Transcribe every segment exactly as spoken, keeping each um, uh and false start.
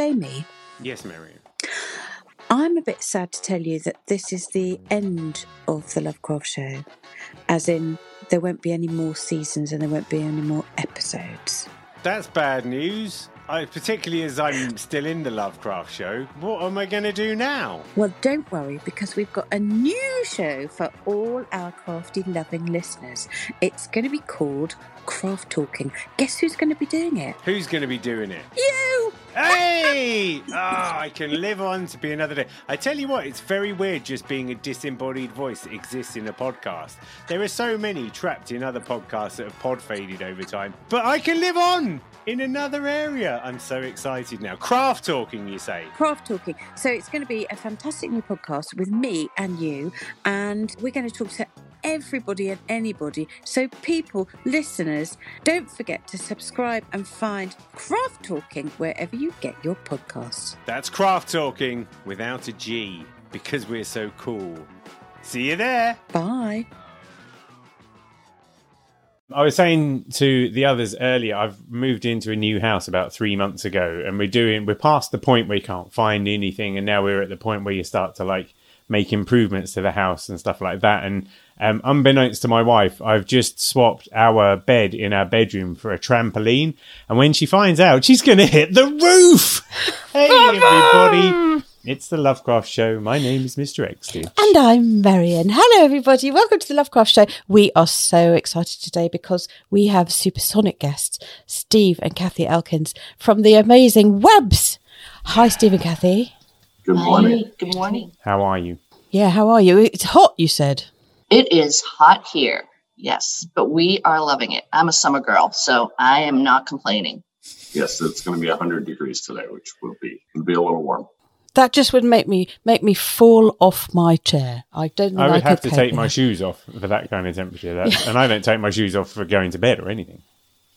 Jamie. Yes, Mary. I'm a bit sad to tell you that this is the end of the LoveCraft Show, as in there won't be any more seasons and there won't be any more episodes. That's bad news. I, particularly as I'm still in the LoveCraft Show, what am I going to do now? Well, don't worry, because we've got a new show for all our crafty loving listeners. It's going to be called Craft Talking. Guess who's going to be doing it? Who's going to be doing it? You! Hey! Ah, oh, I can live on to be another day. I tell you what, it's very weird just being a disembodied voice that exists in a podcast. There are so many trapped in other podcasts that have pod faded over time, but I can live on in another area. I'm so excited now. Craft Talking, you say? Craft Talking. So it's going to be a fantastic new podcast with me and you, and we're going to talk to everybody and anybody. So people, listeners, don't forget to subscribe and find Craft Talking wherever you get your podcasts. That's Craft Talking without a G, because we're so cool. See you there. Bye. I was saying to the others earlier, I've moved into a new house about three months ago, and we're doing, we're past the point where you can't find anything, and now we're at the point where you start to like make improvements to the house and stuff like that. And um, unbeknownst to my wife, I've just swapped our bed in our bedroom for a trampoline. And when she finds out, she's going to hit the roof. Hey, everybody. It's the LoveCraft Show. My name is Mister X D. And I'm Marion. Hello, everybody. Welcome to the LoveCraft Show. We are so excited today because we have supersonic guests, Steve and Kathy Elkins from the amazing Webs. Hi, Steve and Kathy. Good morning. Hi. Good morning. How are you? Yeah, how are you? It's hot, you said. It is hot here, yes, but we are loving it. I'm a summer girl, so I am not complaining. Yes, it's going to be one hundred degrees today, which will be, it'll be a little warm. That just would make me make me fall off my chair. I don't. I would like have to take my shoes off for that kind of temperature, that, and I don't take my shoes off for going to bed or anything.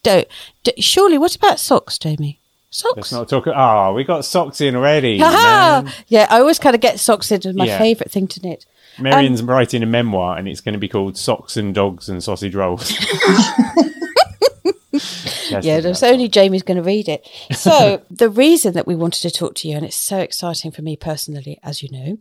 Don't. don't surely, what about socks, Jamie? Socks. Let's not talk. Ah, oh, we got socks in already. Yeah, I always kind of get socks in as my yeah. favourite thing to knit. Marion's um, writing a memoir, and it's going to be called "Socks and Dogs and Sausage Rolls." Yeah, there's only Jamie's going to read it. So the reason that we wanted to talk to you, and it's so exciting for me personally, as you know,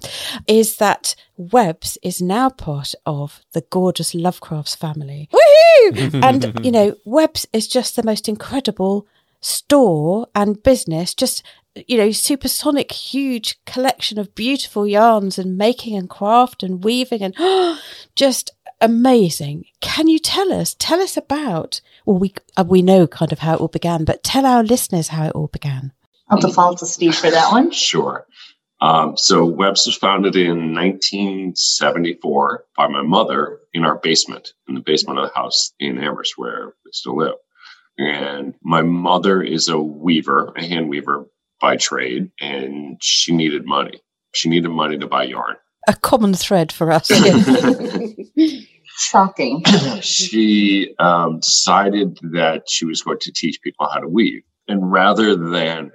is that Webs is now part of the gorgeous LoveCrafts family. Woohoo! And, you know, Webs is just the most incredible store and business, just, you know, supersonic, huge collection of beautiful yarns and making and craft and weaving and oh, just amazing. Can you tell us, tell us about, well, we uh, we know kind of how it all began, but tell our listeners how it all began. I'll default to Steve for that one. Sure. Um, so Webs was founded in nineteen seventy-four by my mother in our basement, in the basement of the house in Amherst where we still live. And my mother is a weaver, a hand weaver by trade, and she needed money. She needed money to buy yarn. A common thread for us. Shocking. She um, decided that she was going to teach people how to weave. And rather than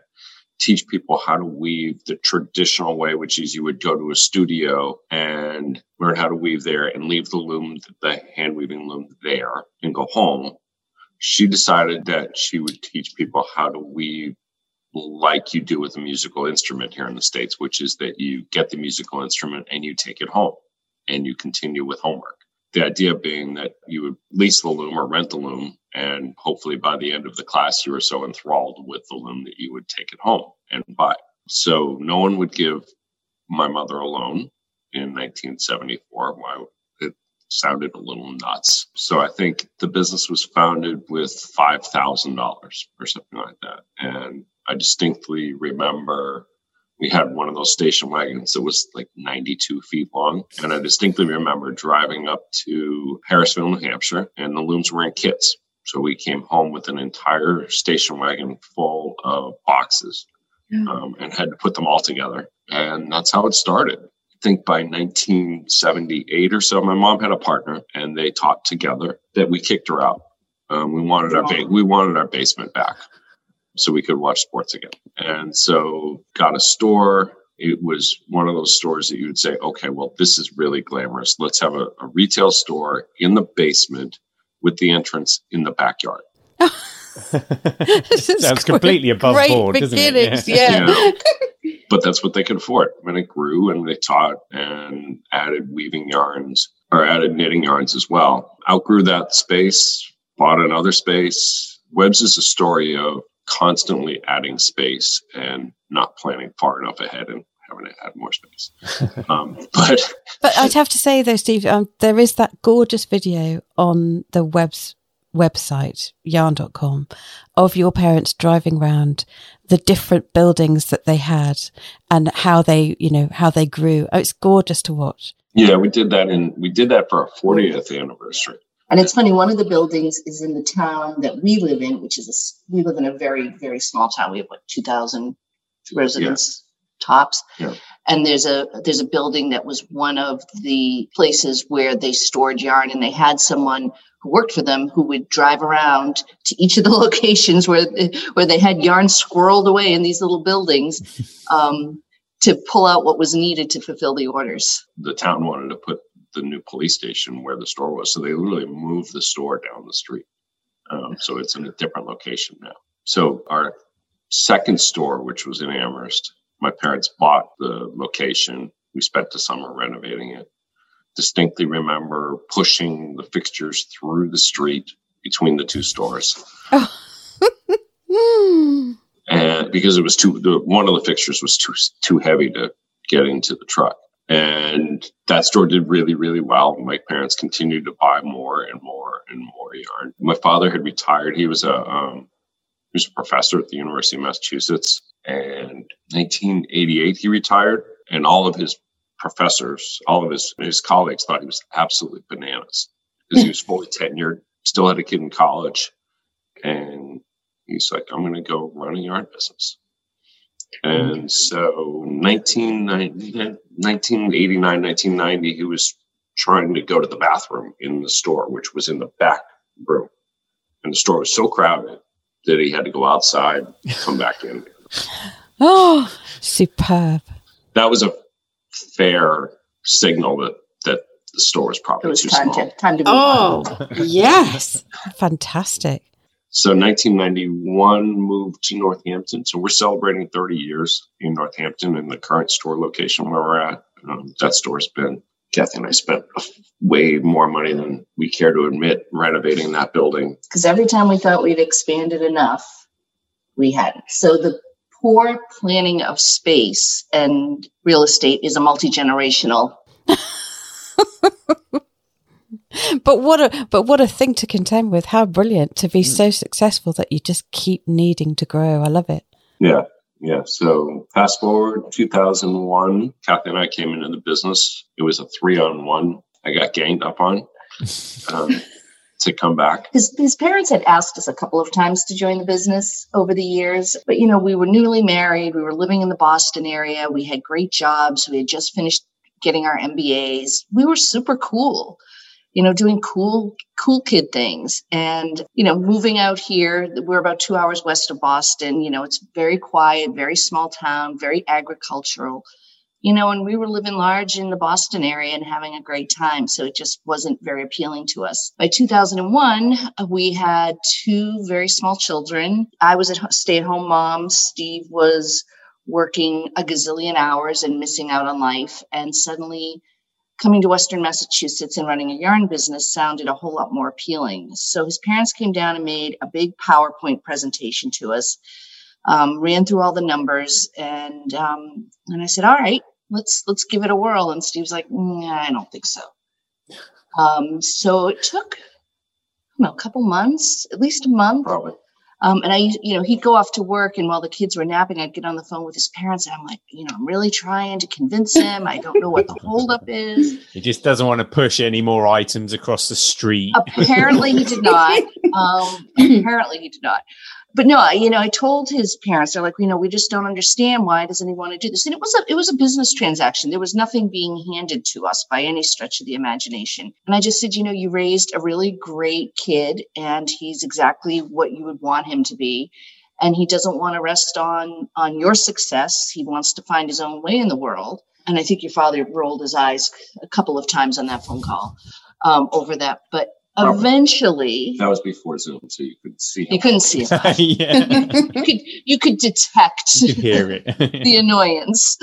teach people how to weave the traditional way, which is you would go to a studio and learn how to weave there and leave the loom, the hand weaving loom there and go home, she decided that she would teach people how to weave like you do with a musical instrument here in the States, which is that you get the musical instrument and you take it home and you continue with homework. The idea being that you would lease the loom or rent the loom, and hopefully by the end of the class, you were so enthralled with the loom that you would take it home and buy. So no one would give my mother a loan in nineteen seventy-four. Why? Sounded a little nuts. So I think the business was founded with five thousand dollars or something like that. And I distinctly remember we had one of those station wagons that was like ninety-two feet long. And I distinctly remember driving up to Harrisville, New Hampshire, and the looms were in kits. So we came home with an entire station wagon full of boxes, yeah. um, and had to put them all together. And that's how it started. I think by nineteen seventy-eight or so, my mom had a partner and they taught together. That we kicked her out. Um, we wanted our ba- we wanted our basement back so we could watch sports again. And so got a store. It was one of those stores that you would say, okay, well, this is really glamorous. Let's have a, a retail store in the basement with the entrance in the backyard. Sounds completely above board, doesn't it? Yeah. Yeah. Yeah. But that's what they could afford. And it grew, and they taught and added weaving yarns, or added knitting yarns as well. Outgrew that space, bought another space. Webs is a story of constantly adding space and not planning far enough ahead and having to add more space. Um, but but I'd have to say, though, Steve, um, there is that gorgeous video on the Webs website, yarn dot com, of your parents driving around the different buildings that they had and how they, you know, how they grew. Oh, it's gorgeous to watch. Yeah, we did that, and we did that for our fortieth anniversary. And it's funny, one of the buildings is in the town that we live in, which is, a, we live in a very, very small town. We have, what, two thousand residents, yeah. tops. Yeah. And there's a there's a building that was one of the places where they stored yarn, and they had someone who worked for them who would drive around to each of the locations where, where they had yarn squirreled away in these little buildings um, to pull out what was needed to fulfill the orders. The town wanted to put the new police station where the store was, so they literally moved the store down the street, um, so it's in a different location now. So our second store, which was in Amherst, my parents bought the location. We spent the summer renovating it. Distinctly remember pushing the fixtures through the street between the two stores. Oh. And because it was too the, one of the fixtures was too too heavy to get into the truck. And that store did really, really well. My parents continued to buy more and more and more yarn. My father had retired. He was a um, he was a professor at the University of Massachusetts. And nineteen eighty-eight, he retired. And all of his professors, all of his, his colleagues thought he was absolutely bananas. Because he was fully tenured, still had a kid in college. And he's like, I'm going to go run a yarn business. And so nineteen eighty-nine, nineteen ninety, he was trying to go to the bathroom in the store, which was in the back room. And the store was so crowded that he had to go outside, come back in. Oh, superb. That was a fair signal that, that the store was probably was too time small. To, time to move oh, on. Yes. Fantastic. So nineteen ninety-one, moved to Northampton. So we're celebrating thirty years in Northampton, in the current store location where we're at. Um, that store's been, Kathy and I spent way more money than we care to admit renovating that building. Because every time we thought we'd expanded enough, we hadn't. So the poor planning of space and real estate is a multi-generational. But what a but what a thing to contend with. How brilliant to be so successful that you just keep needing to grow. I love it. Yeah, yeah. So fast forward two thousand one, Kathy and I came into the business. It was a three-on-one. I got ganged up on um, to come back. His, his parents had asked us a couple of times to join the business over the years. But, you know, we were newly married. We were living in the Boston area. We had great jobs. We had just finished getting our M B As. We were super cool. You know, doing cool, cool kid things, and, you know, moving out here. We're about two hours west of Boston. You know, it's very quiet, very small town, very agricultural, you know, and we were living large in the Boston area and having a great time. So it just wasn't very appealing to us. By two thousand one, we had two very small children. I was a stay-at-home mom. Steve was working a gazillion hours and missing out on life. And suddenly, coming to Western Massachusetts and running a yarn business sounded a whole lot more appealing. So his parents came down and made a big PowerPoint presentation to us, um, ran through all the numbers, and um, and I said, "All right, let's let's give it a whirl." And Steve's like, nah, "I don't think so." Um, so it took, I don't know, a couple months, at least a month. Probably. Um, and I, you know, he'd go off to work, and while the kids were napping, I'd get on the phone with his parents, and I'm like, you know, I'm really trying to convince him. I don't know what the holdup is. He just doesn't want to push any more items across the street. Apparently he did not. Um, apparently he did not. But no, you know, I told his parents, they're like, you know, we just don't understand, why doesn't he want to do this? And it was a, it was a business transaction. There was nothing being handed to us by any stretch of the imagination. And I just said, you know, you raised a really great kid, and he's exactly what you would want him to be. And he doesn't want to rest on, on your success. He wants to find his own way in the world. And I think your father rolled his eyes a couple of times on that phone call um, over that. But Eventually, that was before Zoom, so you could see. You couldn't see it. you could you could detect you could hear it. the annoyance.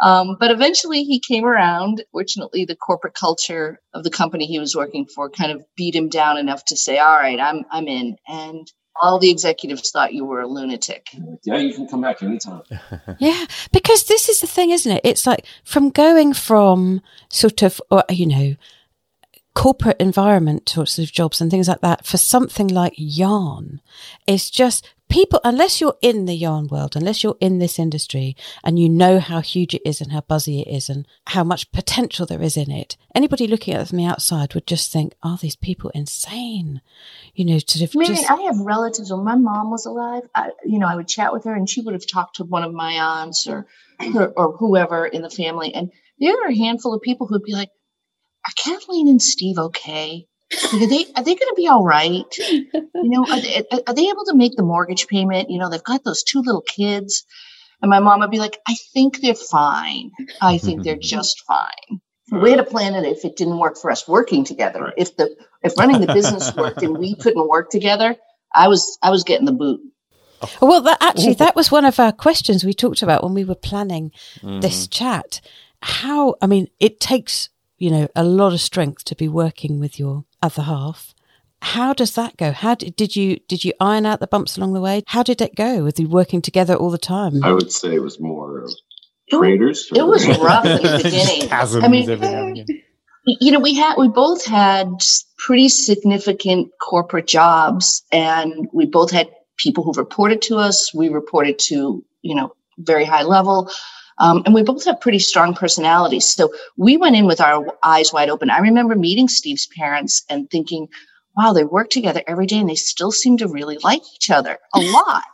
Um, but eventually, he came around. Fortunately, the corporate culture of the company he was working for kind of beat him down enough to say, "All right, I'm I'm in." And all the executives thought you were a lunatic. Yeah, you can come back anytime. Yeah, because this is the thing, isn't it? It's like from going from sort of, you know, corporate environment sorts of jobs and things like that for something like yarn. It's just people, unless you're in the yarn world, unless you're in this industry and you know how huge it is and how buzzy it is and how much potential there is in it, anybody looking at me outside would just think, are these people insane? You know, sort of. I mean, just... I have relatives. When my mom was alive, I, you know, I would chat with her and she would have talked to one of my aunts or, or, or whoever in the family. And there are a handful of people who would be like, are Kathleen and Steve okay? Are they are they going to be all right? You know, are they, are they able to make the mortgage payment? You know, they've got those two little kids. And my mom would be like, I think they're fine. I think they're just fine. We had a plan it if it didn't work for us working together. If the if running the business worked and we couldn't work together, I was I was getting the boot. Well, that actually, that was one of our questions we talked about when we were planning mm. this chat. How, I mean, it takes... you know, a lot of strength to be working with your other half. How does that go? How did, did you did you iron out the bumps along the way? How did it go with you working together all the time? I would say it was more of traders. It, it was rough at the beginning. I mean, everything. You know, we had we both had pretty significant corporate jobs, and we both had people who reported to us. We reported to, you know, very high level. Um, and we both have pretty strong personalities. So we went in with our eyes wide open. I remember meeting Steve's parents and thinking, wow, they work together every day and they still seem to really like each other a lot.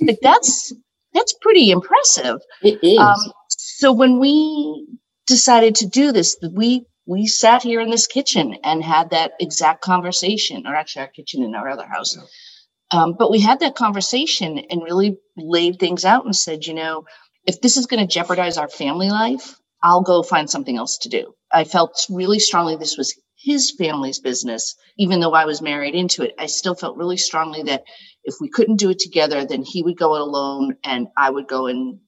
Like that's, that's pretty impressive. It is. Um, so when we decided to do this, we, we sat here in this kitchen and had that exact conversation, or actually our kitchen in our other house. Um, but we had that conversation and really laid things out and said, you know, if this is going to jeopardize our family life, I'll go find something else to do. I felt really strongly this was his family's business, even though I was married into it. I still felt really strongly that if we couldn't do it together, then he would go it alone and I would go and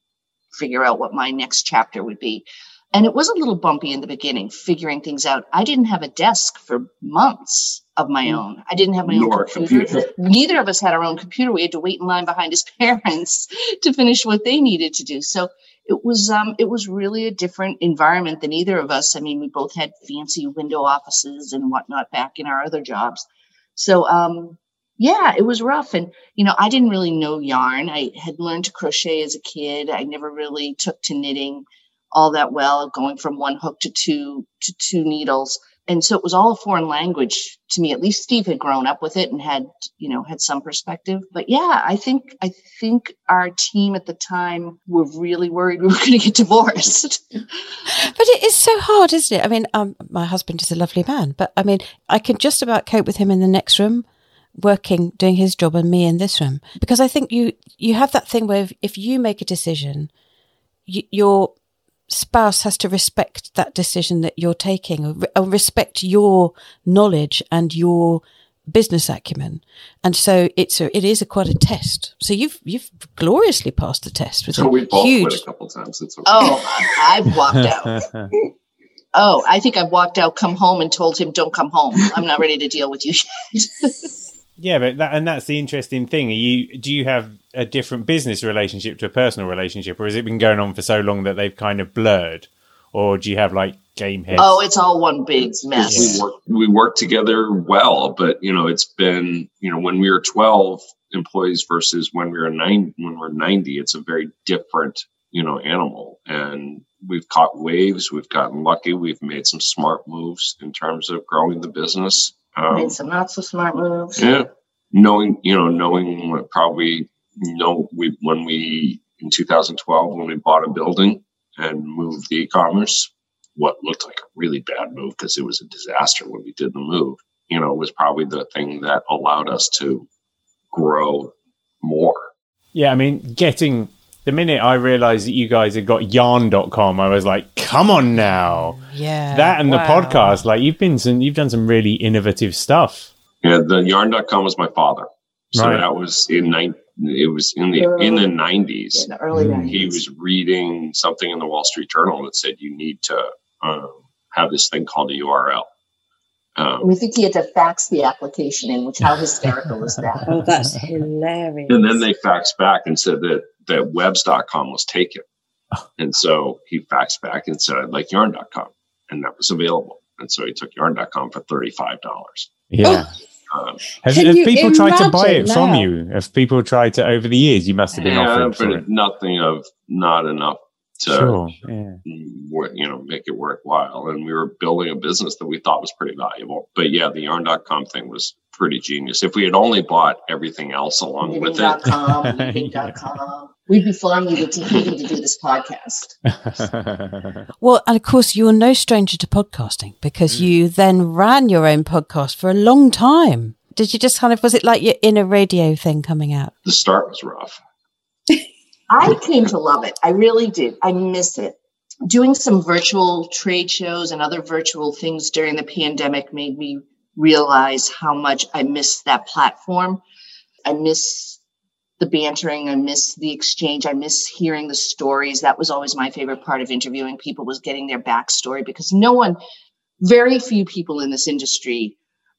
figure out what my next chapter would be. And it was a little bumpy in the beginning, figuring things out. I didn't have a desk for months of my own. I didn't have my Nor own computer. computer. Neither of us had our own computer. We had to wait in line behind his parents to finish what they needed to do. So it was um, it was really a different environment than either of us. I mean, we both had fancy window offices and whatnot back in our other jobs. So, um, yeah, it was rough. And, you know, I didn't really know yarn. I had learned to crochet as a kid. I never really took to knitting all that well, going from one hook to two to two needles. And so it was all a foreign language to me. At least Steve had grown up with it and had, you know, had some perspective. But yeah, I think I think our team at the time were really worried we were going to get divorced. But it is so hard, isn't it? I mean, um, my husband is a lovely man, but I mean, I can just about cope with him in the next room, working, doing his job, and me in this room. Because I think you you have that thing where if, if you make a decision, you, you're... spouse has to respect that decision that you're taking, or, or respect your knowledge and your business acumen. And so it's a, it is a quite a test. So you've you've gloriously passed the test. With so we've both huge... quit a couple times. It's okay. Oh, I've walked out. Oh, I think I've walked out, come home, and told him, don't come home. I'm not ready to deal with you yet. Yeah, but that, and that's the interesting thing. Are you do you have a different business relationship to a personal relationship, or has it been going on for so long that they've kind of blurred? Or do you have like game heads? Oh, it's all one big mess. Yeah. We work, we work together well, but you know, it's been you know when we were twelve employees versus when we were nine when we're ninety, it's a very different you know animal. And we've caught waves. We've gotten lucky. We've made some smart moves in terms of growing the business. Um, made some not so smart moves. Yeah, knowing you know, knowing what probably you know we when we in two thousand twelve when we bought a building and moved the e-commerce, what looked like a really bad move because it was a disaster when we did the move. You know, was probably the thing that allowed us to grow more. Yeah, I mean, getting the minute I realized that you guys had got yarn dot com, I was like, come on now. Yeah. That and wow. the podcast, like you've been some, you've done some really innovative stuff. Yeah, the yarn dot com was my father. So right. that was in nine it was in the early, in the nineties. In the early nineties. He was reading something in the Wall Street Journal that said you need to um, have this thing called a U R L. Um, we think he had to fax the application in, which how hysterical is that? Oh, that's hilarious. And then they faxed back and said that, that webs dot com was taken. And so he faxed back and said, I'd like yarn dot com. And that was available. And so he took yarn dot com for thirty-five dollars. Yeah. Um, have, have people tried to buy it now? From you? Have people tried to, over the years, you must have been yeah, offered but it. Nothing of, not enough. To sure, yeah. you know, make it worthwhile. And we were building a business that we thought was pretty valuable. But yeah, the yarn dot com thing was pretty genius. If we had only bought everything else along knitting. With it. Com, knitting dot com, we'd be flying you to T V to do this podcast. Well, and of course, you were no stranger to podcasting because mm. you then ran your own podcast for a long time. Did you just kind of, was it like your inner radio thing coming out? The start was rough. I came to love it. I really did. I miss it. Doing some virtual trade shows and other virtual things during the pandemic made me realize how much I missed that platform. I miss the bantering. I miss the exchange. I miss hearing the stories. That was always my favorite part of interviewing people was getting their backstory because no one, very few people in this industry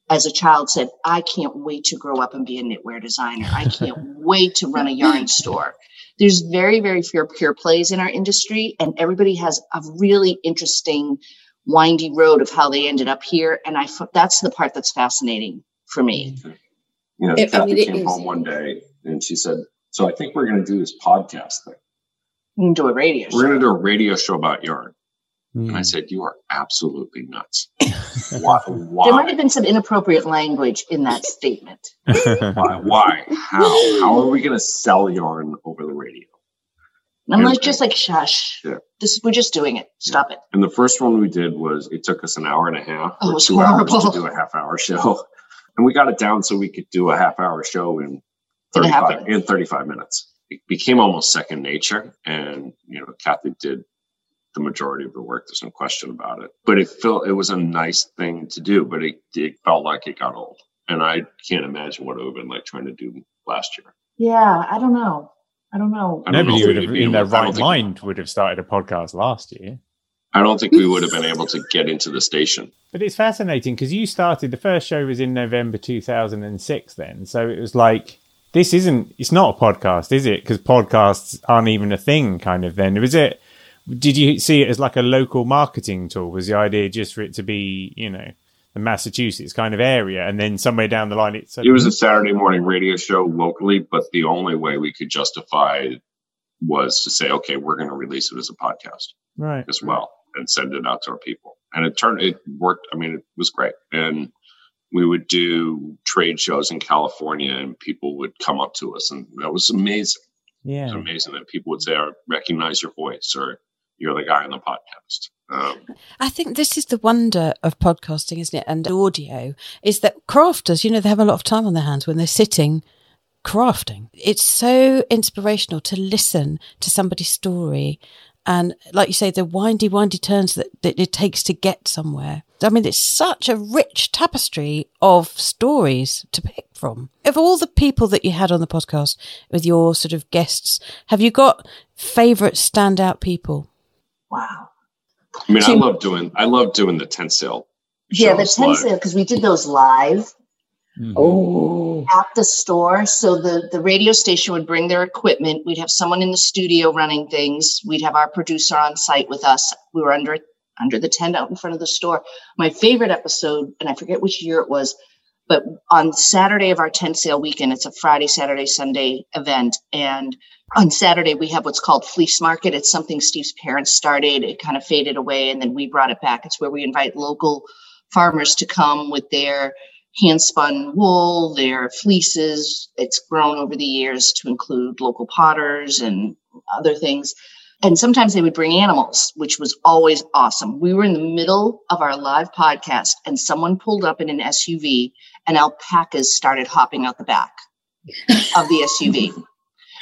as a child said, I can't wait to grow up and be a knitwear designer. I can't wait to run a yarn store. There's very, very few pure plays in our industry, and everybody has a really interesting, windy road of how they ended up here. And I that's the part that's fascinating for me. You know, it, Kathy I mean, came home one day, and she said, so I think we're going to do this podcast thing. We're going to do a radio show. We're going to do a radio show about yarn. Mm. And I said, you are absolutely nuts. Why, why? There might have been some inappropriate language in that statement. Why? Why? How? How are we going to sell yarn over the radio? I'm and, like, just like, shush. Yeah. This, we're just doing it. Stop yeah. it. And the first one we did was, it took us an hour and a half oh, or two horrible. hours to do a half hour show. And we got it down so we could do a half hour show in thirty-five, in thirty-five minutes. It became almost second nature. And, you know, Kathy did the majority of the work. There's no question about it, but it felt, it was a nice thing to do, but it, it felt like it got old, and I can't imagine what it would have been like trying to do last year. Yeah. I don't know. I don't know. I don't Nobody know would have in their able, right mind would have started a podcast last year. I don't think we would have been able to get into the station. But it's fascinating because you started, the first show was in November two thousand six then. So it was like, this isn't, it's not a podcast, is it? Because podcasts aren't even a thing kind of then. Was it, did you see it as like a local marketing tool? Was the idea just for it to be, you know, the Massachusetts kind of area, and then somewhere down the line, it's... It was a Saturday morning radio show locally, but the only way we could justify it was to say, okay, we're going to release it as a podcast right. as well and send it out to our people. And it turned, it worked. I mean, it was great. And we would do trade shows in California and people would come up to us, and that was amazing. Yeah. It was amazing that people would say, I recognize your voice, or you're the guy on the podcast. Um, I think this is the wonder of podcasting, isn't it? And audio is that crafters, you know, they have a lot of time on their hands when they're sitting crafting. It's so inspirational to listen to somebody's story. And like you say, the windy, windy turns that, that it takes to get somewhere. I mean, it's such a rich tapestry of stories to pick from. Of all the people that you had on the podcast with your sort of guests, have you got favourite standout people? Wow. I mean, so, I love doing, I love doing the tent sale. Yeah, the tent sale, because we did those live mm-hmm. oh. at the store. So the, the radio station would bring their equipment. We'd have someone in the studio running things. We'd have our producer on site with us. We were under, under the tent out in front of the store. My favorite episode, and I forget which year it was, but on Saturday of our tent sale weekend, it's a Friday, Saturday, Sunday event. And on Saturday, we have what's called Fleece Market. It's something Steve's parents started. It kind of faded away, and then we brought it back. It's where we invite local farmers to come with their hand-spun wool, their fleeces. It's grown over the years to include local potters and other things. And sometimes they would bring animals, which was always awesome. We were in the middle of our live podcast, and someone pulled up in an S U V, and alpacas started hopping out the back of the S U V.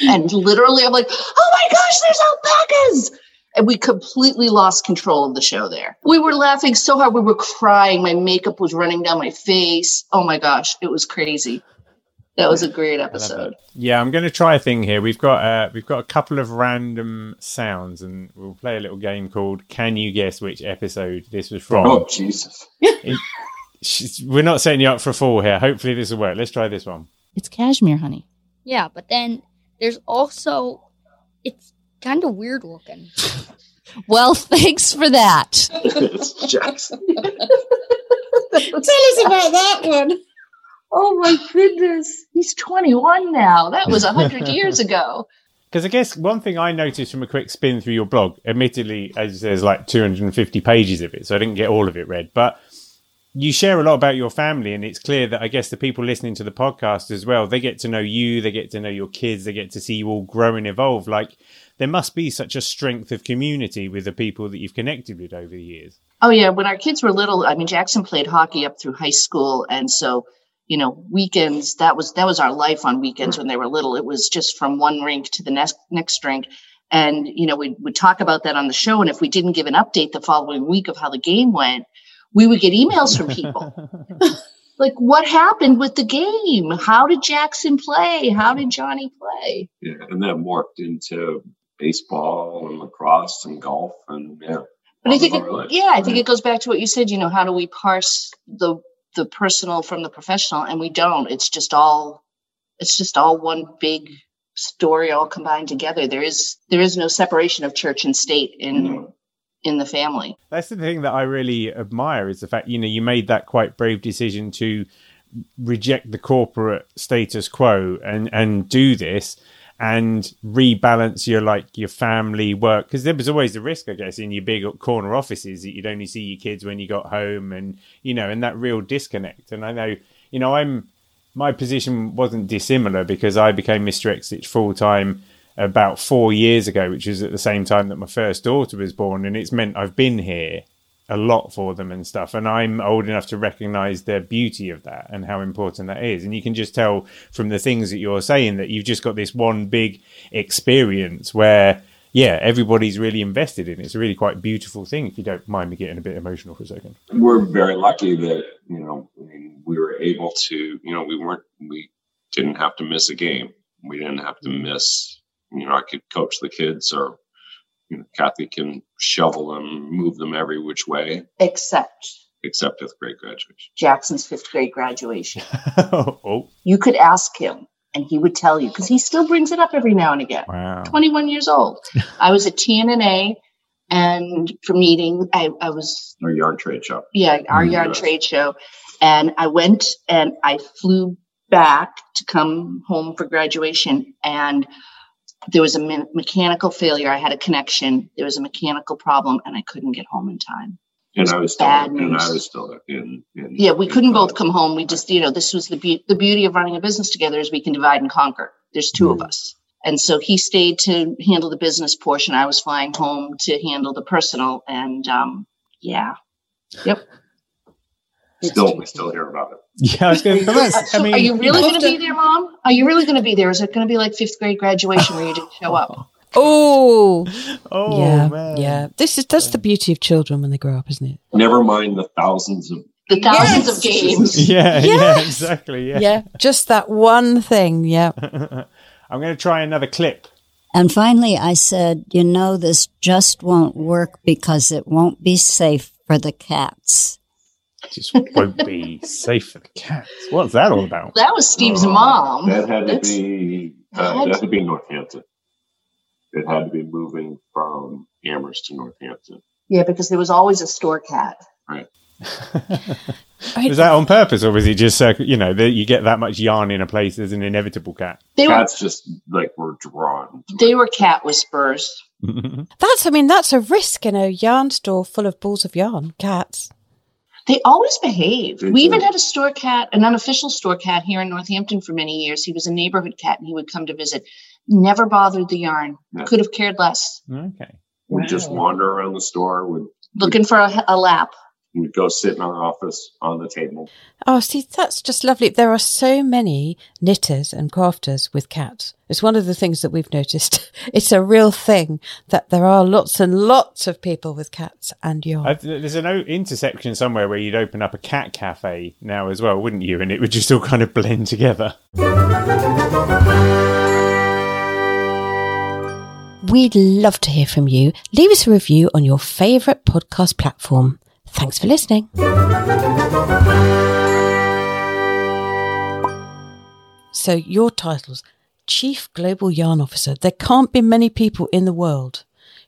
And literally I'm like, oh my gosh, there's alpacas. And we completely lost control of the show there. We were laughing so hard. We were crying. My makeup was running down my face. Oh my gosh, it was crazy. That was a great episode. Yeah, I'm going to try a thing here. We've got uh, we've got a couple of random sounds, and we'll play a little game called "Can you guess which episode this was from?" Oh Jesus! It, we're not setting you up for a fall here. Hopefully, this will work. Let's try this one. It's cashmere, honey. Yeah, but then there's also it's kind of weird looking. Well, thanks for that. It's Jackson. Tell us about that one. Oh, my goodness. He's twenty-one now. That was one hundred years ago. Because I guess one thing I noticed from a quick spin through your blog, admittedly, as there's like two hundred fifty pages of it, so I didn't get all of it read, but you share a lot about your family, and it's clear that I guess the people listening to the podcast as well, they get to know you, they get to know your kids, they get to see you all grow and evolve. Like, there must be such a strength of community with the people that you've connected with over the years. Oh, yeah. When our kids were little, I mean, Jackson played hockey up through high school, and so... You know, weekends, that was that was our life on weekends when they were little. It was just from one rink to the next next rink. And, you know, we would talk about that on the show. And if we didn't give an update the following week of how the game went, we would get emails from people. Like, what happened with the game? How did Jackson play? How did Johnny play? Yeah, and that morphed into baseball and lacrosse and golf and, yeah. But I think, it, yeah, I think it goes back to what you said, you know, how do we parse the the personal from the professional, and we don't. It's just all, it's just all one big story, all combined together. There is, there is no separation of church and state in, mm-hmm. in the family. That's the thing that I really admire is the fact, you know, you made that quite brave decision to reject the corporate status quo and, and do this and rebalance your, like your family work. Cause there was always the risk, I guess, in your big corner offices that you'd only see your kids when you got home and, you know, and that real disconnect. And I know, you know, I'm, my position wasn't dissimilar because I became Mister X-Stitch full time about four years ago, which was at the same time that my first daughter was born. And it's meant I've been here a lot for them and stuff. And I'm old enough to recognize the beauty of that and how important that is. And you can just tell from the things that you're saying that you've just got this one big experience where, yeah, everybody's really invested in it. It's a really quite beautiful thing, if you don't mind me getting a bit emotional for a second. We're very lucky that, you know, we were able to, you know, we weren't, we didn't have to miss a game. We didn't have to miss, you know, I could coach the kids or, you know, Kathy can shovel them, move them every which way. Except. Except fifth grade graduation. Jackson's fifth grade graduation. Oh. You could ask him and he would tell you because he still brings it up every now and again. Wow. twenty-one years old. I was at T N N A and from meeting, I, I was. Our yarn trade show. Yeah, our mm-hmm. yarn trade show. And I went and I flew back to come home for graduation and there was a me- mechanical failure. I had a connection. There was a mechanical problem, and I couldn't get home in time. And I was still, and I was still in. in yeah, we in couldn't college. both come home. We just, you know, this was the be- the beauty of running a business together is we can divide and conquer. There's two mm-hmm. of us, and so he stayed to handle the business portion. I was flying home to handle the personal, and um, yeah, yep. Still, we still hear about it. Yeah, I was going to I mean, are you really going to be there, Mom? Are you really going to be there? Is it going to be like fifth grade graduation where you didn't show up? Oh, oh, yeah, man. Yeah. This is that's the beauty of children when they grow up, isn't it? Never mind the thousands of the thousands yes. of games. Yeah, yes. yeah, exactly. Yeah, yeah, just that one thing. Yeah. I'm going to try another clip. And finally, I said, you know, this just won't work because it won't be safe for the cats. Just won't be safe for the cats. What's that all about? That was Steve's uh, mom. That had to be uh, had that had to be Northampton. It had to be moving from Amherst to Northampton. Yeah, because there was always a store cat. Right. Was that on purpose, or was it just uh, you know that you get that much yarn in a place? There's an inevitable cat. They Cats were, just like were drawn. They were cat whisperers. that's I mean that's a risk in a yarn store full of balls of yarn. Cats. They always behaved. We even had a store cat, an unofficial store cat here in Northampton for many years. He was a neighborhood cat and he would come to visit. Never bothered the yarn. No. Could have cared less. Okay. Would wow. just wander around the store. Would Looking would, for a, a lap. and we'd go sit in our office on the table. Oh, see, that's just lovely. There are so many knitters and crafters with cats. It's one of the things that we've noticed. It's a real thing that there are lots and lots of people with cats and yarn. I've, there's an intersection somewhere where you'd open up a cat cafe now as well, wouldn't you? And it would just all kind of blend together. We'd love to hear from you. Leave us a review on your favourite podcast platform. Thanks for listening. So your titles, Chief Global Yarn Officer. There can't be many people in the world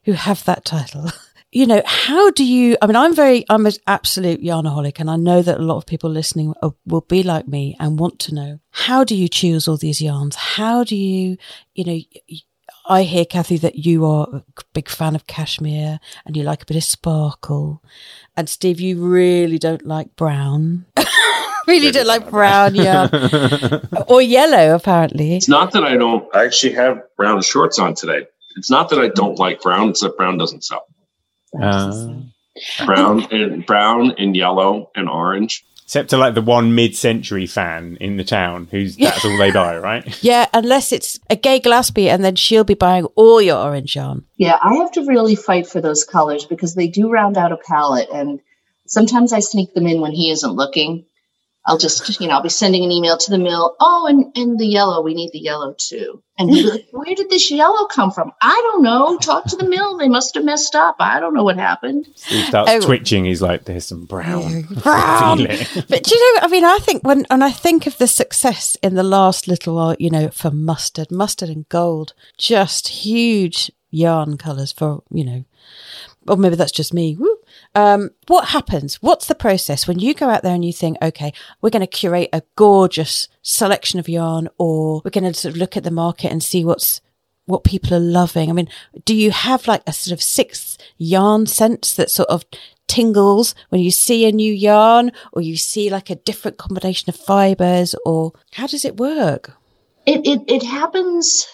who have that title. You know, how do you, I mean, I'm very, I'm an absolute yarnaholic, and I know that a lot of people listening are, will be like me and want to know, how do you choose all these yarns? How do you, you know, y- I hear, Kathy, that you are a big fan of cashmere and you like a bit of sparkle. And Steve, you really don't like brown. really, really don't like brown yarn. Or yellow, apparently. It's not that I don't. I actually have brown shorts on today. It's not that I don't like brown, except brown doesn't sell. Uh, brown and brown and yellow and orange. Except to like the one mid-century fan in the town who's that's all they buy, right? Yeah, unless it's a gay Gillespie, and then she'll be buying all your orange yarn. Yeah, I have to really fight for those colors because they do round out a palette, and sometimes I sneak them in when he isn't looking. I'll just, you know, I'll be sending an email to the mill. Oh, and, and the yellow, we need the yellow too. And he'll be like, where did this yellow come from? I don't know. Talk to the mill. They must have messed up. I don't know what happened. He starts oh. twitching. He's like, there's some brown. brown. But do you know, I mean, I think when, when I think of the success in the last little while, you know, for mustard, mustard and gold, just huge yarn colours for, you know, or maybe that's just me. Woo. Um, what happens? What's the process when you go out there and you think, okay, we're going to curate a gorgeous selection of yarn, or we're going to sort of look at the market and see what's what people are loving? I mean, do you have like a sort of sixth yarn sense that sort of tingles when you see a new yarn, or you see like a different combination of fibers, or how does it work? It it, it happens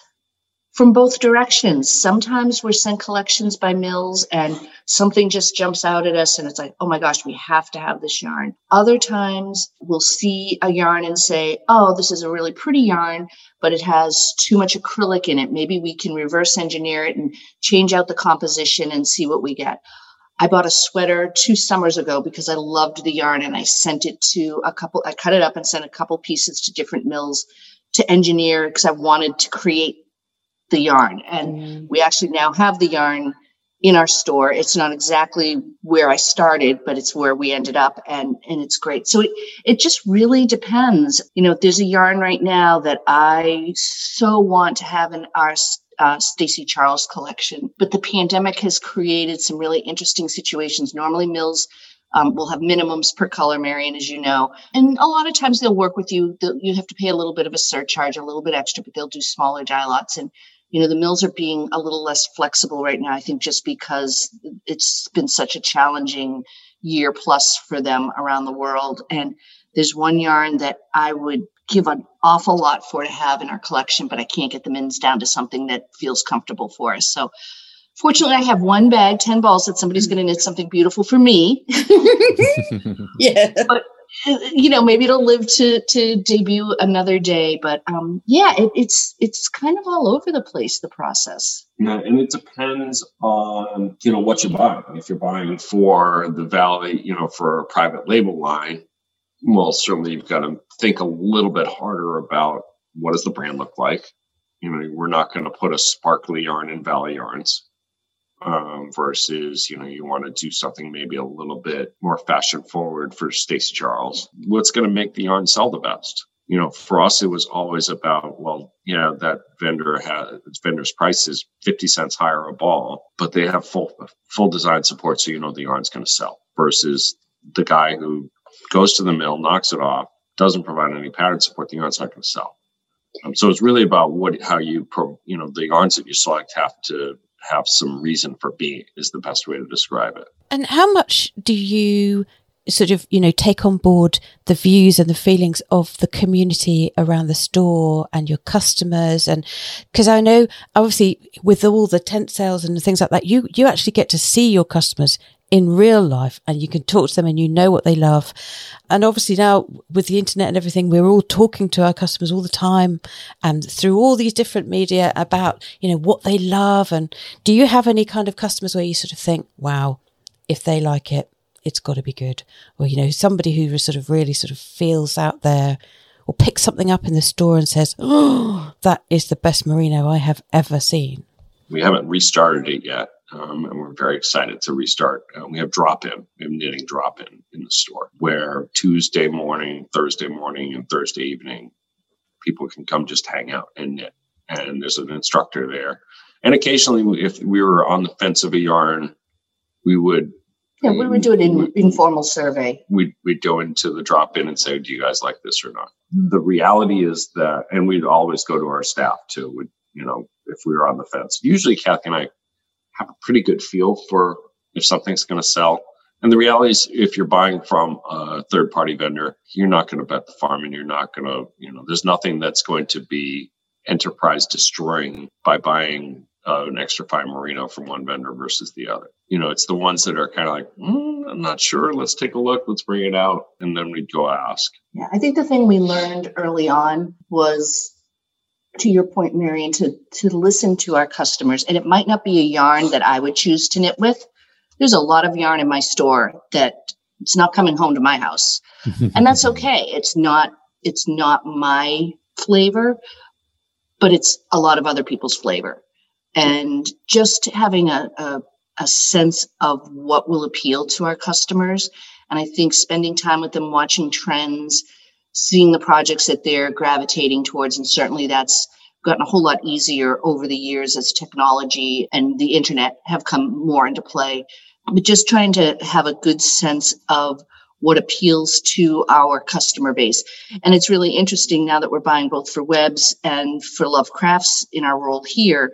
from both directions. Sometimes we're sent collections by mills and something just jumps out at us and it's like, oh my gosh, we have to have this yarn. Other times we'll see a yarn and say, oh, this is a really pretty yarn, but it has too much acrylic in it. Maybe we can reverse engineer it and change out the composition and see what we get. I bought a sweater two summers ago because I loved the yarn, and I sent it to a couple, I cut it up and sent a couple pieces to different mills to engineer because I wanted to create the yarn, and mm. we actually now have the yarn in our store. It's not exactly where I started, but it's where we ended up, and and it's great. So it it just really depends. You know, there's a yarn right now that I so want to have in our uh, Stacy Charles collection, but the pandemic has created some really interesting situations. Normally mills Um, we'll have minimums per color, Marion, as you know. And a lot of times they'll work with you. They'll, you have to pay a little bit of a surcharge, a little bit extra, but they'll do smaller dye lots. And, you know, the mills are being a little less flexible right now, I think, just because it's been such a challenging year plus for them around the world. And there's one yarn that I would give an awful lot for to have in our collection, but I can't get the mins down to something that feels comfortable for us. So, fortunately, I have one bag, ten balls, that somebody's going to knit something beautiful for me. Yeah. But, you know, maybe it'll live to to debut another day. But, um, yeah, it, it's it's kind of all over the place, the process. Yeah, and it depends on, you know, what you're buying. If you're buying for the Valley, you know, for a private label line, well, certainly you've got to think a little bit harder about what does the brand look like. You know, we're not going to put a sparkly yarn in Valley Yarns. Um, versus, you know, you want to do something maybe a little bit more fashion forward for Stacy Charles. What's going to make the yarn sell the best? You know, for us, it was always about, well, yeah, that vendor has, vendor's price is fifty cents higher a ball, but they have full, full design support. So, you know, the yarn's going to sell versus the guy who goes to the mill, knocks it off, doesn't provide any pattern support. The yarn's not going to sell. Um, so it's really about what, how you, pro, you know, the yarns that you select have to have some reason for being is the best way to describe it. And how much do you sort of, you know, take on board the views and the feelings of the community around the store and your customers? And because I know, obviously, with all the tent sales and things like that, you you actually get to see your customers in real life, and you can talk to them and you know what they love. And obviously now with the internet and everything, we're all talking to our customers all the time and through all these different media about, you know, what they love. And do you have any kind of customers where you sort of think, wow, if they like it, it's got to be good? Or, you know, somebody who sort of really sort of feels out there or picks something up in the store and says, oh, that is the best merino I have ever seen. We haven't restarted it yet. Um, and we're very excited to restart. Uh, we have drop-in, we have knitting drop-in in the store, where Tuesday morning, Thursday morning, and Thursday evening, people can come just hang out and knit. And there's an instructor there. And occasionally, if we were on the fence of a yarn, we would... Yeah, we would do an in, we'd, informal survey. We'd, we'd go into the drop-in and say, do you guys like this or not? The reality is that, and we'd always go to our staff too, would, you know, if we were on the fence. Usually, Kathy and I have a pretty good feel for if something's going to sell. And the reality is, if you're buying from a third-party vendor, you're not going to bet the farm, and you're not going to, you know, there's nothing that's going to be enterprise destroying by buying uh, an extra fine merino from one vendor versus the other. You know, it's the ones that are kind of like, mm, I'm not sure. Let's take a look. Let's bring it out. And then we'd go ask. Yeah, I think the thing we learned early on was, to your point, Marian, to, to listen to our customers. And it might not be a yarn that I would choose to knit with. There's a lot of yarn in my store that it's not coming home to my house. And that's okay. It's not, it's not my flavor, but it's a lot of other people's flavor. And just having a, a, a sense of what will appeal to our customers. And I think spending time with them, watching trends, seeing the projects that they're gravitating towards. And certainly that's gotten a whole lot easier over the years as technology and the internet have come more into play. But just trying to have a good sense of what appeals to our customer base. And it's really interesting now that we're buying both for Webs and for LoveCrafts in our world here,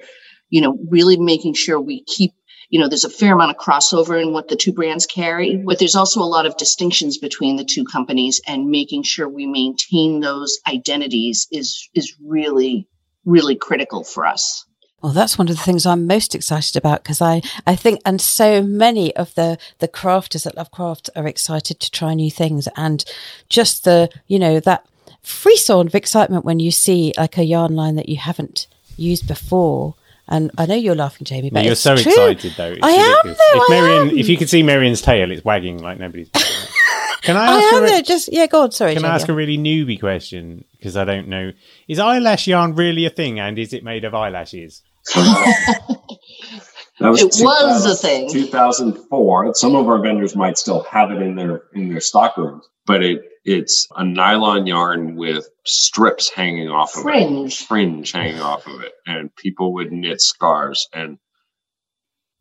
you know, really making sure we keep, you know, there's a fair amount of crossover in what the two brands carry, but there's also a lot of distinctions between the two companies, and making sure we maintain those identities is is really, really critical for us. Well, that's one of the things I'm most excited about, because I, I think, and so many of the, the crafters that love craft are excited to try new things, and just the, you know, that frisson of excitement when you see like a yarn line that you haven't used before. And I know you're laughing, Jamie, but no, you're it's so true. Excited, though. It's I ridiculous. Am, though. If, I Marian, am. If you could see Marian's tail, it's wagging like nobody's. Can I ask I am, a, though. Just, yeah, go on, sorry. Can Jamie. I ask a really newbie question? Because I don't know. Is eyelash yarn really a thing, and is it made of eyelashes? was it was a thing. two thousand four. Some of our vendors might still have it in their in their stockrooms, but it it's a nylon yarn with strips hanging off of fringe. it. Fringe hanging off of it. And people would knit scarves. And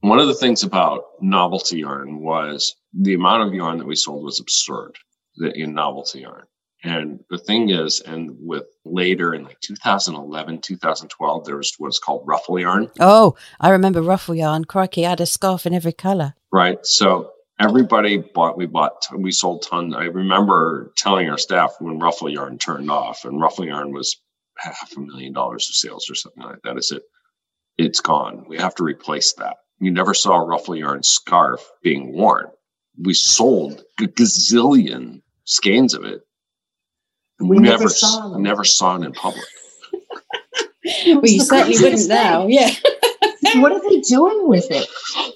one of the things about novelty yarn was the amount of yarn that we sold was absurd in novelty yarn. And the thing is, and with later in like two thousand eleven, two thousand twelve, there was what's called ruffle yarn. Oh, I remember ruffle yarn. Crikey, I had a scarf in every color. Right. So everybody bought, we bought, we sold tons. I remember telling our staff when ruffle yarn turned off, and ruffle yarn was half a million dollars of sales or something like that. I said, it's gone. We have to replace that. You never saw a ruffle yarn scarf being worn. We sold a gazillion skeins of it. And we never, never, saw them. never saw it in public. Well, you certainly wouldn't now. Yeah. What are they doing with it?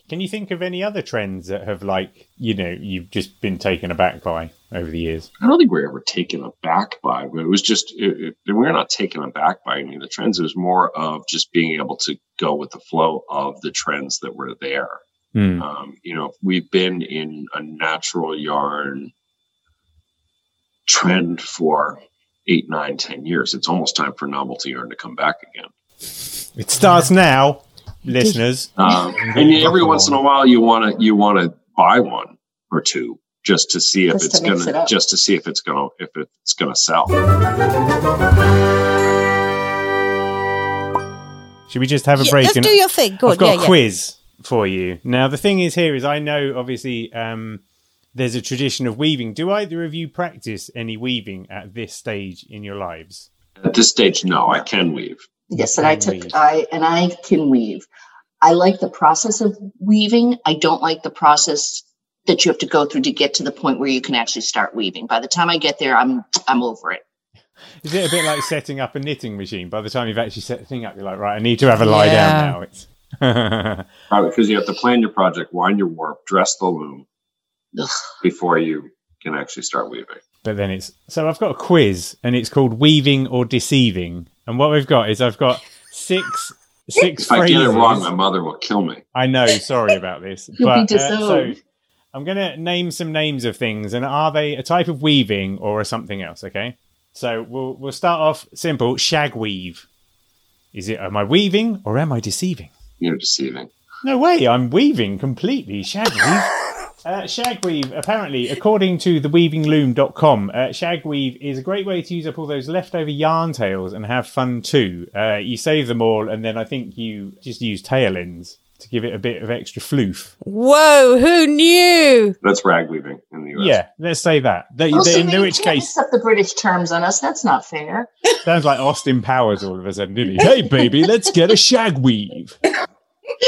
Can you think of any other trends that have, like, you know, you've just been taken aback by over the years? I don't think we were ever taken aback by, but it was just, it, it, we're not taken aback by any of the trends. It was more of just being able to go with the flow of the trends that were there. Mm. Um, you know, we've been in a natural yarn trend for eight, nine, ten years. It's almost time for novelty yarn to come back again. It starts now. Listeners, um, and every once in a while, you want to you want to buy one or two just to see if just it's to gonna it just to see if it's gonna if it's gonna sell. Should we just have a yeah, break? Let's and do your thing. Go I've on. got yeah, a yeah. quiz for you. Now, the thing is, here is I know obviously um, there's a tradition of weaving. Do either of you practice any weaving at this stage in your lives? At this stage, no. I can weave. Yes, and I took I and I can weave. I like the process of weaving. I don't like the process that you have to go through to get to the point where you can actually start weaving. By the time I get there, I'm I'm over it. Is it a bit like setting up a knitting machine? By the time you've actually set the thing up, you're like, right, I need to have a lie yeah. down now. It's right, because you have to plan your project, wind your warp, dress the loom Ugh. before you can actually start weaving. But then it's... So I've got a quiz, and it's called Weaving or Deceiving. And what we've got is I've got six... Six if phrases. I get it wrong, my mother will kill me. I know. Sorry about this. You'll but, be disowned. Uh, so I'm going to name some names of things, and are they a type of weaving or a something else? Okay. So we'll we'll start off simple. Shag weave. Is it? Am I weaving or am I deceiving? You're deceiving. No way. I'm weaving completely. Shag weave. uh, shag weave. Apparently, according to the weaving loom dot com, uh, shag weave is a great way to use up all those leftover yarn tails and have fun too. Uh, you save them all, and then I think you just use tail ends to give it a bit of extra floof. Whoa, who knew? That's rag weaving in the U S. Yeah, let's say that. They, well, they, so in you which can't case, mix up the British terms on us. That's not fair. Sounds like Austin Powers all of a sudden, didn't he? Hey, baby, let's get a shag weave.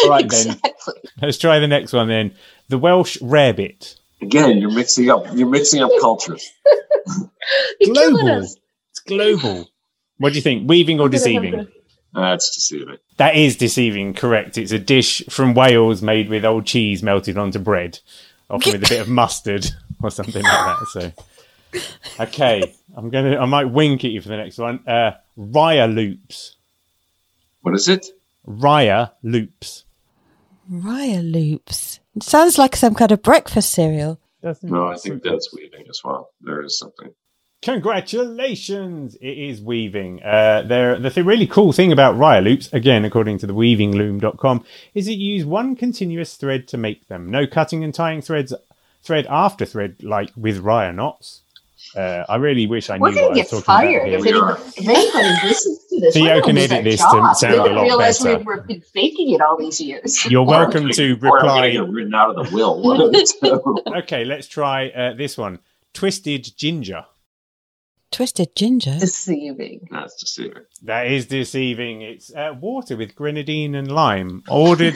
All right, exactly. Then. Let's try the next one then. The Welsh rarebit. Again, you're mixing up. You're mixing up cultures. You're global. Us. It's global. What do you think? Weaving or deceiving? That's deceiving. That is deceiving, correct. It's a dish from Wales made with old cheese melted onto bread, often with a bit of mustard or something like that. So, okay, I'm gonna. I might wink at you for the next one. Uh, Rya loops. What is it? Rya loops. Rya loops. It sounds like some kind of breakfast cereal. Doesn't no, I think that's weaving as well. There is something. Congratulations! It is weaving. Uh, the th- really cool thing about Rya loops, again, according to the weaving loom dot com, is that you use one continuous thread to make them. No cutting and tying threads, thread after thread, like with Rya knots. Uh, I really wish I knew what I was talking about here. We're going to get fired if anybody listens to this. Theo can edit this to sound a lot better. We realize we've been faking it all these years. You're welcome to reply. Or I'm going to get written out of the will. Okay, let's try uh, this one. Twisted ginger. Twisted ginger. Deceiving. That's deceiving. That is deceiving. It's uh, water with grenadine and lime. Ordered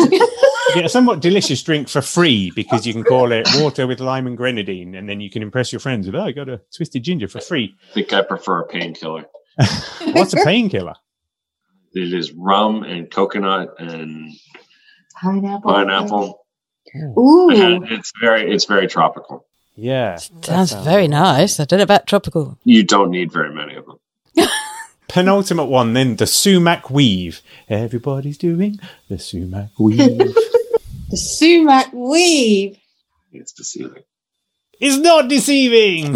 yeah, a somewhat delicious drink for free because you can call it water with lime and grenadine, and then you can impress your friends with, oh, I got a twisted ginger for free. I think I prefer a painkiller. What's a painkiller? It is rum and coconut and pineapple. Pineapple. Ooh. And it's very, it's very tropical. Yeah. Sounds, sounds very nice. I don't know about tropical. You don't need very many of them. Penultimate one, then, the sumac weave. Everybody's doing the sumac weave. The sumac weave. It's deceiving. It's not deceiving.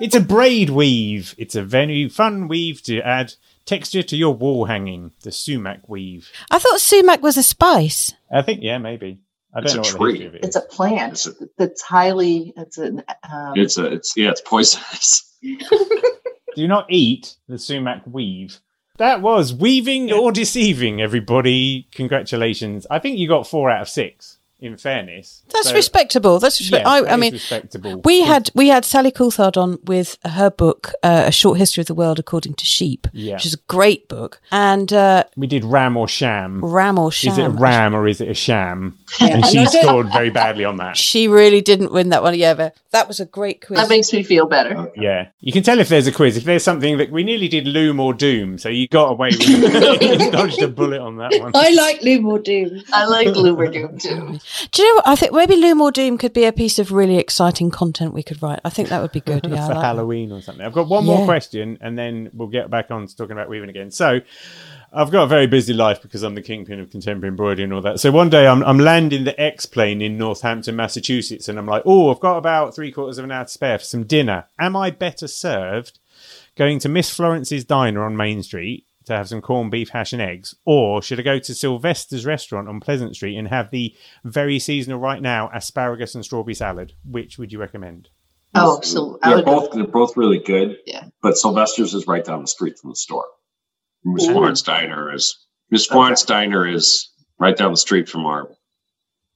It's a braid weave. It's a very fun weave to add texture to your wall hanging. The sumac weave. I thought sumac was a spice. I think, yeah, maybe. I don't it's know a tree. It it's a plant. It's a, that's highly. It's an. Um, it's a. It's yeah. It's poisonous. Do not eat the sumac weave. That was weaving or deceiving. Everybody, congratulations! I think you got four out of six. In fairness, that's so, respectable. That's respect- yeah, I, that I mean, respectable. We had we had Sally Coulthard on with her book, uh, A Short History of the World According to Sheep, yeah. which is a great book. And uh, we did Ram or Sham. Ram or Sham. Is it a ram or is it a sham? Yeah. And she scored very badly on that. She really didn't win that one. Yeah, but that was a great quiz. That makes me feel better. Okay. Yeah, you can tell if there's a quiz. If there's something that we nearly did, Loom or Doom. So you got away with it. Dodged a bullet on that one. I like Loom or Doom. I like Loom or Doom too. Do you know what? I think maybe Loom or Doom could be a piece of really exciting content we could write. I think that would be good. Yeah, for like Halloween that. Or something. I've got one yeah. more question and then we'll get back on to talking about weaving again. So I've got a very busy life because I'm the kingpin of contemporary embroidery and all that. So one day I'm, I'm landing the X-plane in Northampton, Massachusetts, and I'm like, oh, I've got about three quarters of an hour to spare for some dinner. Am I better served going to Miss Florence's diner on Main Street to have some corned beef, hash and eggs, or should I go to Sylvester's restaurant on Pleasant Street and have the very seasonal right now asparagus and strawberry salad? Which would you recommend? Oh, so they're, I would both, they're both really good, yeah. but Sylvester's is right down the street from the store. Miss Ooh. Florence Diner is Miss Florence okay. Diner is right down the street from our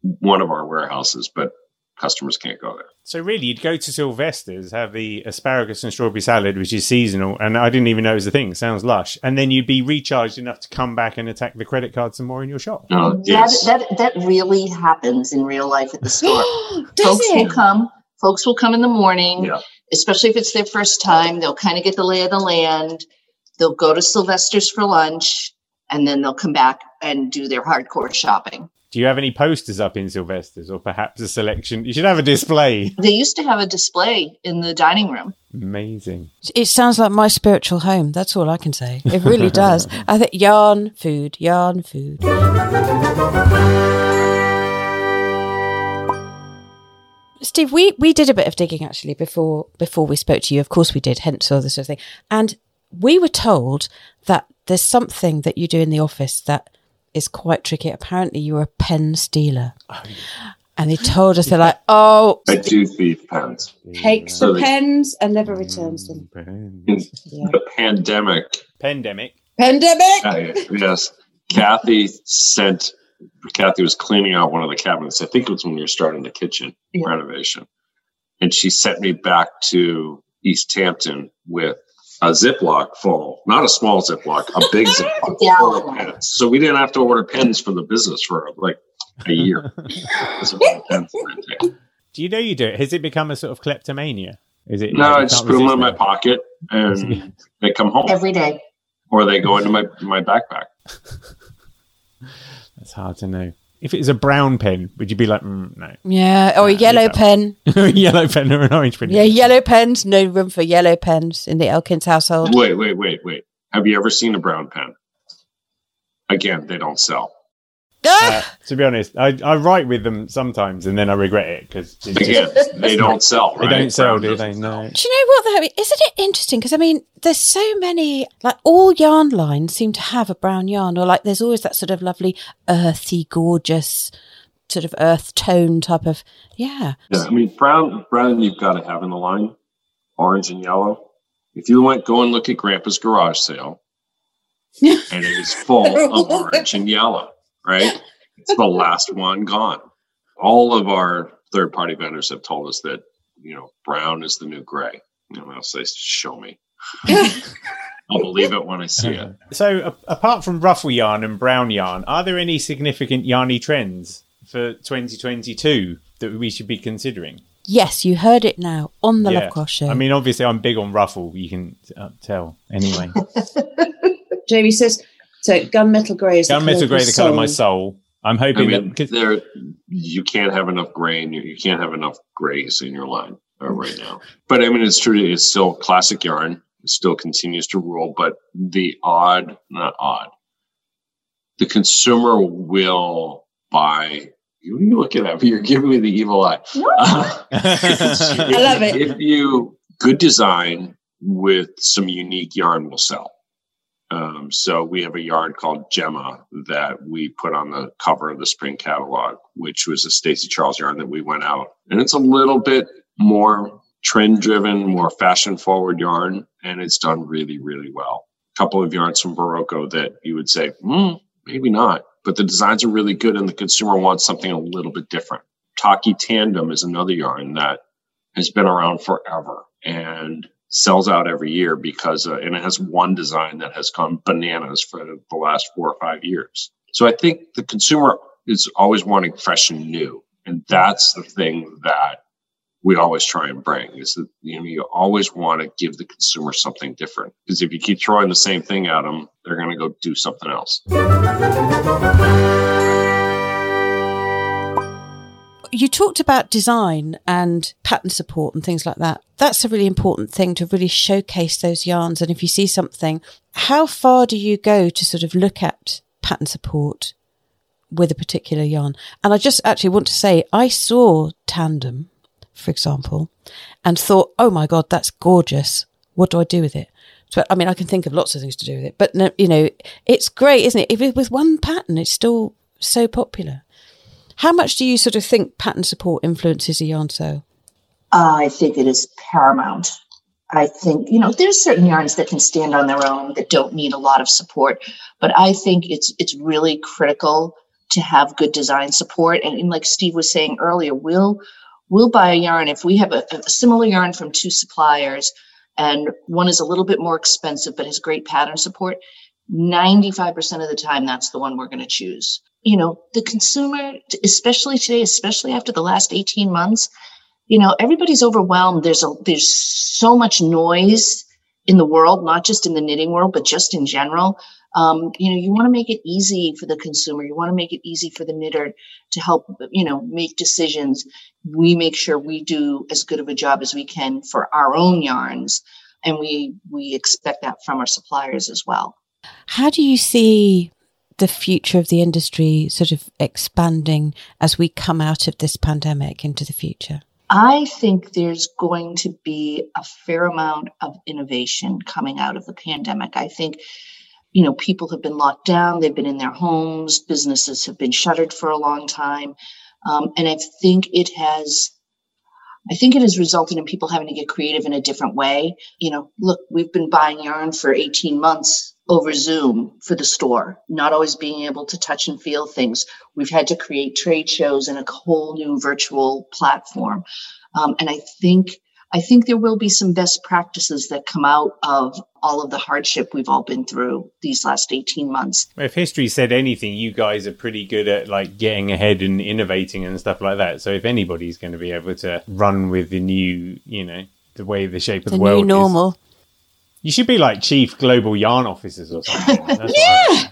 one of our warehouses, but customers can't go there. So really, you'd go to Sylvester's, have the asparagus and strawberry salad, which is seasonal, and I didn't even know it was a thing. Sounds lush. And then you'd be recharged enough to come back and attack the credit card some more in your shop. Oh, yes. That, that that really happens in real life at the store. Folks it? will come. Folks will come in the morning, yeah. especially if it's their first time. They'll kind of get the lay of the land. They'll go to Sylvester's for lunch, and then they'll come back and do their hardcore shopping. Do you have any posters up in Sylvester's, or perhaps a selection? You should have a display. They used to have a display in the dining room. Amazing. It sounds like my spiritual home. That's all I can say. It really does. I think yarn, food, yarn, food. Steve, we, we did a bit of digging, actually, before before we spoke to you. Of course we did, hence all this sort of thing. And we were told that there's something that you do in the office that is quite tricky. Apparently, you're a pen stealer. Oh, yeah. And they told us, they're like, oh. I do thieve pens. Takes so the pens and never returns them. Yeah. The pandemic. Pandemic. Pandemic. Uh, yes. Kathy sent... Kathy was cleaning out one of the cabinets. I think it was when we were starting the kitchen yeah. renovation. And she sent me back to East Hampton with a Ziploc full, not a small Ziploc, a big Ziploc yeah. full of pens. So we didn't have to order pens for the business for like a year. Do you know you do it? Has it become a sort of kleptomania? Is it? No, I just put them in my pocket and they come home. Every day. Or they go into my, my backpack. It's hard to know. If it was a brown pen, would you be like, mm, no? Yeah, or no, a yellow pen. Yellow pen or an orange pen. Yeah, yellow pens. No room for yellow pens in the Elkins household. Wait, wait, wait, wait. Have you ever seen a brown pen? Again, they don't sell. uh, to be honest, I, I write with them sometimes and then I regret it because again, they don't sell. Right? They don't sell, do they? No. Do you know what though? Isn't it interesting? Because I mean, there's so many, like all yarn lines seem to have a brown yarn, or like there's always that sort of lovely earthy, gorgeous sort of earth tone type of yeah. Yeah, I mean, brown, brown you've got to have in the line. Orange and yellow. If you went, go and look at Grandpa's garage sale, and it is full of orange and yellow. Right? It's the last one gone. All of our third-party vendors have told us that, you know, brown is the new gray. You know, else they show me. I'll believe it when I see it. So uh, apart from ruffle yarn and brown yarn, are there any significant yarny trends for twenty twenty-two that we should be considering? Yes, you heard it now on the yeah. LoveCrafts Show. I mean, obviously, I'm big on ruffle. You can uh, tell anyway. Jamie says... So gunmetal grey is gunmetal grey, the colour of my soul. I'm hoping I mean, that there you can't have enough grey, and you, you can't have enough greys in your line right now. But I mean, it's true. It's still classic yarn. It still continues to rule. But the odd, not odd, the consumer will buy. What are you looking at? You're giving me the evil eye. Uh, I love it. If you good design with some unique yarn, will sell. Um, so we have a yarn called Gemma that we put on the cover of the spring catalog, which was a Stacy Charles yarn that we went out. And it's a little bit more trend-driven, more fashion-forward yarn, and it's done really, really well. A couple of yarns from Baroco that you would say, hmm, maybe not. But the designs are really good, and the consumer wants something a little bit different. Taki Tandem is another yarn that has been around forever, and sells out every year because, uh, and it has one design that has gone bananas for the last four or five years. So I think the consumer is always wanting fresh and new. And that's the thing that we always try and bring is that, you know, you always want to give the consumer something different. Because if you keep throwing the same thing at them, they're going to go do something else. You talked about design and pattern support and things like that. That's a really important thing to really showcase those yarns. And if you see something, how far do you go to sort of look at pattern support with a particular yarn? And I just actually want to say, I saw Tandem, for example, and thought, oh my God, that's gorgeous. What do I do with it? So, I mean, I can think of lots of things to do with it, but no, you know, it's great, isn't it? If with one pattern, it's still so popular. How much do you sort of think pattern support influences a yarn sale? Uh, I think it is paramount. I think, you know, there's certain yarns that can stand on their own that don't need a lot of support, but I think it's it's really critical to have good design support. And, and like Steve was saying earlier, we'll, we'll buy a yarn if we have a, a similar yarn from two suppliers and one is a little bit more expensive but has great pattern support. ninety-five percent of the time, that's the one we're going to choose. You know, the consumer, especially today, especially after the last eighteen months, you know, everybody's overwhelmed. There's a, there's so much noise in the world, not just in the knitting world, but just in general. Um, you know, you want to make it easy for the consumer. You want to make it easy for the knitter to help, you know, make decisions. We make sure we do as good of a job as we can for our own yarns. And we, we expect that from our suppliers as well. How do you see the future of the industry sort of expanding as we come out of this pandemic into the future? I think there's going to be a fair amount of innovation coming out of the pandemic. I think, you know, people have been locked down. They've been in their homes. Businesses have been shuttered for a long time. Um, and I think it has I think it has resulted in people having to get creative in a different way. You know, look, we've been buying yarn for eighteen months over Zoom for the store, not always being able to touch and feel things. We've had to create trade shows and a whole new virtual platform. Um, and I think I think there will be some best practices that come out of all of the hardship we've all been through these last eighteen months. If history said anything, you guys are pretty good at like getting ahead and innovating and stuff like that. So if anybody's going to be able to run with the new, you know, the way the shape of the, the world new normal. Is, you should be like chief global yarn officers or something. That's yeah.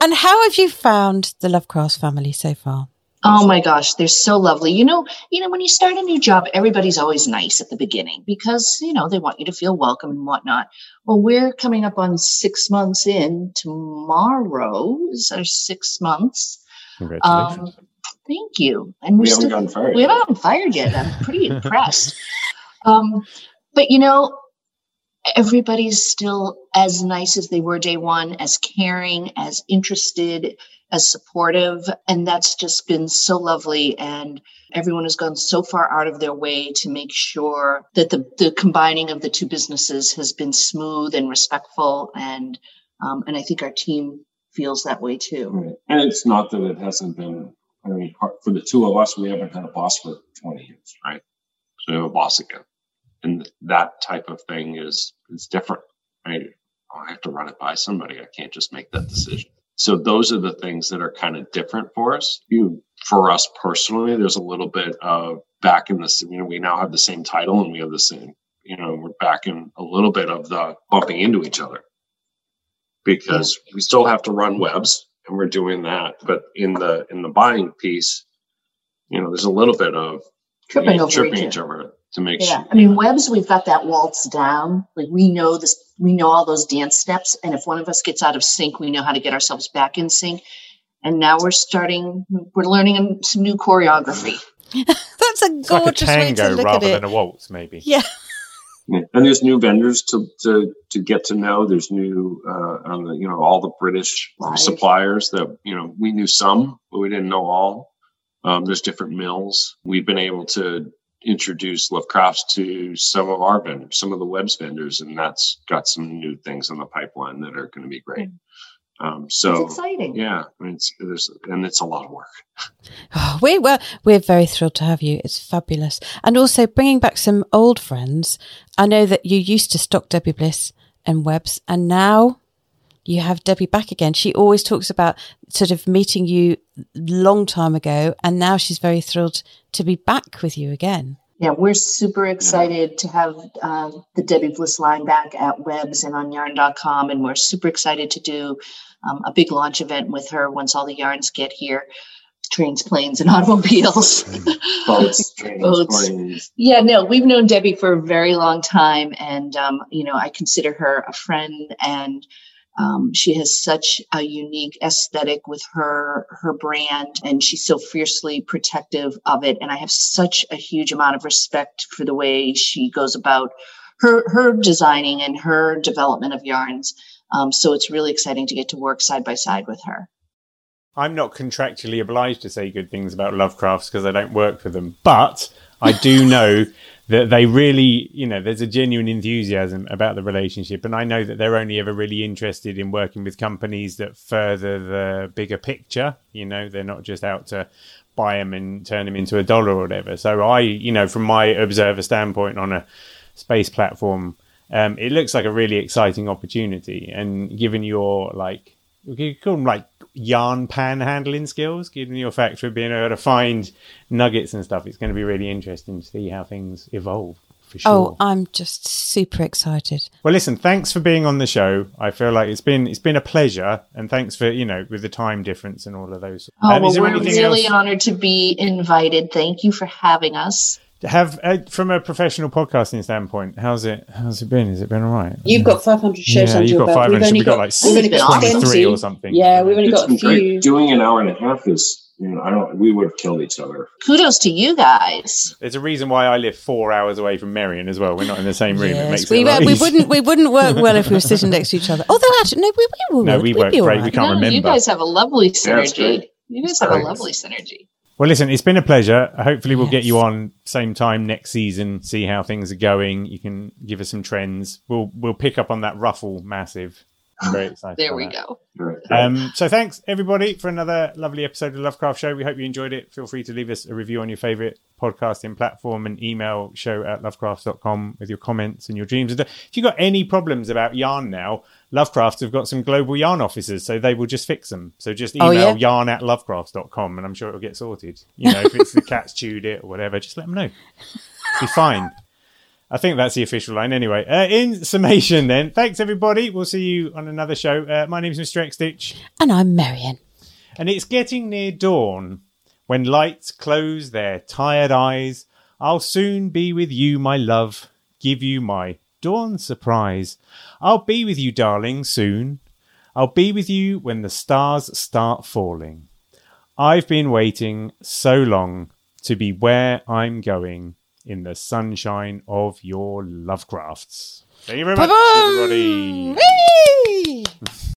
And how have you found the LoveCrafts family so far? Oh my gosh, they're so lovely. You know, you know, when you start a new job, everybody's always nice at the beginning because, you know, they want you to feel welcome and whatnot. Well, we're coming up on six months in. Tomorrow is our six months. Congratulations. Um, thank you. And we're we haven't still, gotten fired. We haven't gotten fired yet. I'm pretty impressed. Um, but, you know, everybody's still as nice as they were day one, as caring, as interested, as supportive, and that's just been so lovely. And everyone has gone so far out of their way to make sure that the, the combining of the two businesses has been smooth and respectful. And um, and I think our team feels that way too. Right. And it's not that it hasn't been, I mean, for the two of us, we haven't had a boss for twenty years, right? So we have a boss again. And that type of thing is, is different, right? I have to run it by somebody. I can't just make that decision. So those are the things that are kind of different for us. You, for us personally, there's a little bit of back in this, you know, we now have the same title and we have the same, you know, we're back in a little bit of the bumping into each other because we still have to run Webs and we're doing that. But in the, in the buying piece, you know, there's a little bit of tripping, you know, over tripping each other to make yeah. sure. I mean, Webs, we've got that waltz down. Like we know this, we know all those dance steps. And if one of us gets out of sync, we know how to get ourselves back in sync. And now we're starting, we're learning some new choreography. That's a gorgeous like a tango way to look rather at it. Than a waltz, maybe. Yeah. Yeah. And there's new vendors to, to, to get to know. There's new, uh, um, you know, all the British right. suppliers that, you know, we knew some, but we didn't know all. Um, there's different mills. We've been able to introduce LoveCrafts to some of our vendors, some of the Webs vendors, and that's got some new things in the pipeline that are going to be great. Um, so it's exciting. Yeah, I mean, it's, there's, and it's a lot of work. Oh, we were, we're very thrilled to have you. It's fabulous. And also bringing back some old friends. I know that you used to stock Debbie Bliss and Webs, and now you have Debbie back again. She always talks about sort of meeting you long time ago, and now she's very thrilled to be back with you again. Yeah, we're super excited to have uh, the Debbie Bliss line back at Webs and on yarn dot com, and we're super excited to do um, a big launch event with her once all the yarns get here. Trains, planes, and automobiles. Boats, trains, Boats. planes. Yeah, no, we've known Debbie for a very long time, and, um, you know, I consider her a friend, and Um, she has such a unique aesthetic with her, her brand, and she's so fiercely protective of it. And I have such a huge amount of respect for the way she goes about her, her designing and her development of yarns. Um, so it's really exciting to get to work side by side with her. I'm not contractually obliged to say good things about LoveCrafts because I don't work for them, but I do know that they really, you know, there's a genuine enthusiasm about the relationship. And I know that they're only ever really interested in working with companies that further the bigger picture. You know, they're not just out to buy them and turn them into a dollar or whatever. So I, you know, from my observer standpoint on a space platform, um, it looks like a really exciting opportunity. And given your, like, you could call them like yarn panhandling skills, given your factory being able to find nuggets and stuff, it's going to be really interesting to see how things evolve. For sure. Oh, I'm just super excited. Well, listen, thanks for being on the show. I feel like it's been it's been a pleasure, and thanks for, you know, with the time difference and all of those. Oh, um, well, is there we're really else? honored to be invited. Thank you for having us. Have uh, from a professional podcasting standpoint, how's it? How's it been? Has it been all right? You've got five hundred shows. Yeah, you've got five hundred. We've, we've got, got like twenty-three or something. Yeah, we've only it's got a few. Great. Doing an hour and a half is. You know, I don't. We would have killed each other. Kudos to you guys. There's a reason why I live four hours away from Marion as well. We're not in the same room. Yes, it makes we, it uh, we wouldn't. We wouldn't work well if we were sitting next to each other. Although actually, no, we, we would. No, we work great. Right. We can't no, remember. You guys have a lovely synergy. Yeah, you guys have Thanks. a lovely synergy. Well, listen, it's been a pleasure. Hopefully, we'll yes. get you on same time next season. See how things are going. You can give us some trends. We'll we'll pick up on that ruffle massive. Very there we that. go. Um, so thanks everybody for another lovely episode of the Lovecraft Show. We hope you enjoyed it. Feel free to leave us a review on your favorite podcasting platform and email show at lovecrafts dot com with your comments and your dreams. If you've got any problems about yarn now, Lovecrafts have got some global yarn offices, so they will just fix them. So just email oh, yeah? yarn at lovecrafts dot com and I'm sure it'll get sorted. You know, if it's the cat's chewed it or whatever, just let them know. It'll be fine. I think that's the official line anyway. Uh, in summation then, thanks everybody. We'll see you on another show. Uh, my name's Mister X-Stitch. And I'm Marion. And it's getting near dawn. When lights close their tired eyes, I'll soon be with you, my love. Give you my dawn surprise. I'll be with you, darling, soon. I'll be with you when the stars start falling. I've been waiting so long to be where I'm going. In the sunshine of your Lovecrafts. Thank you very much, everybody. Whee!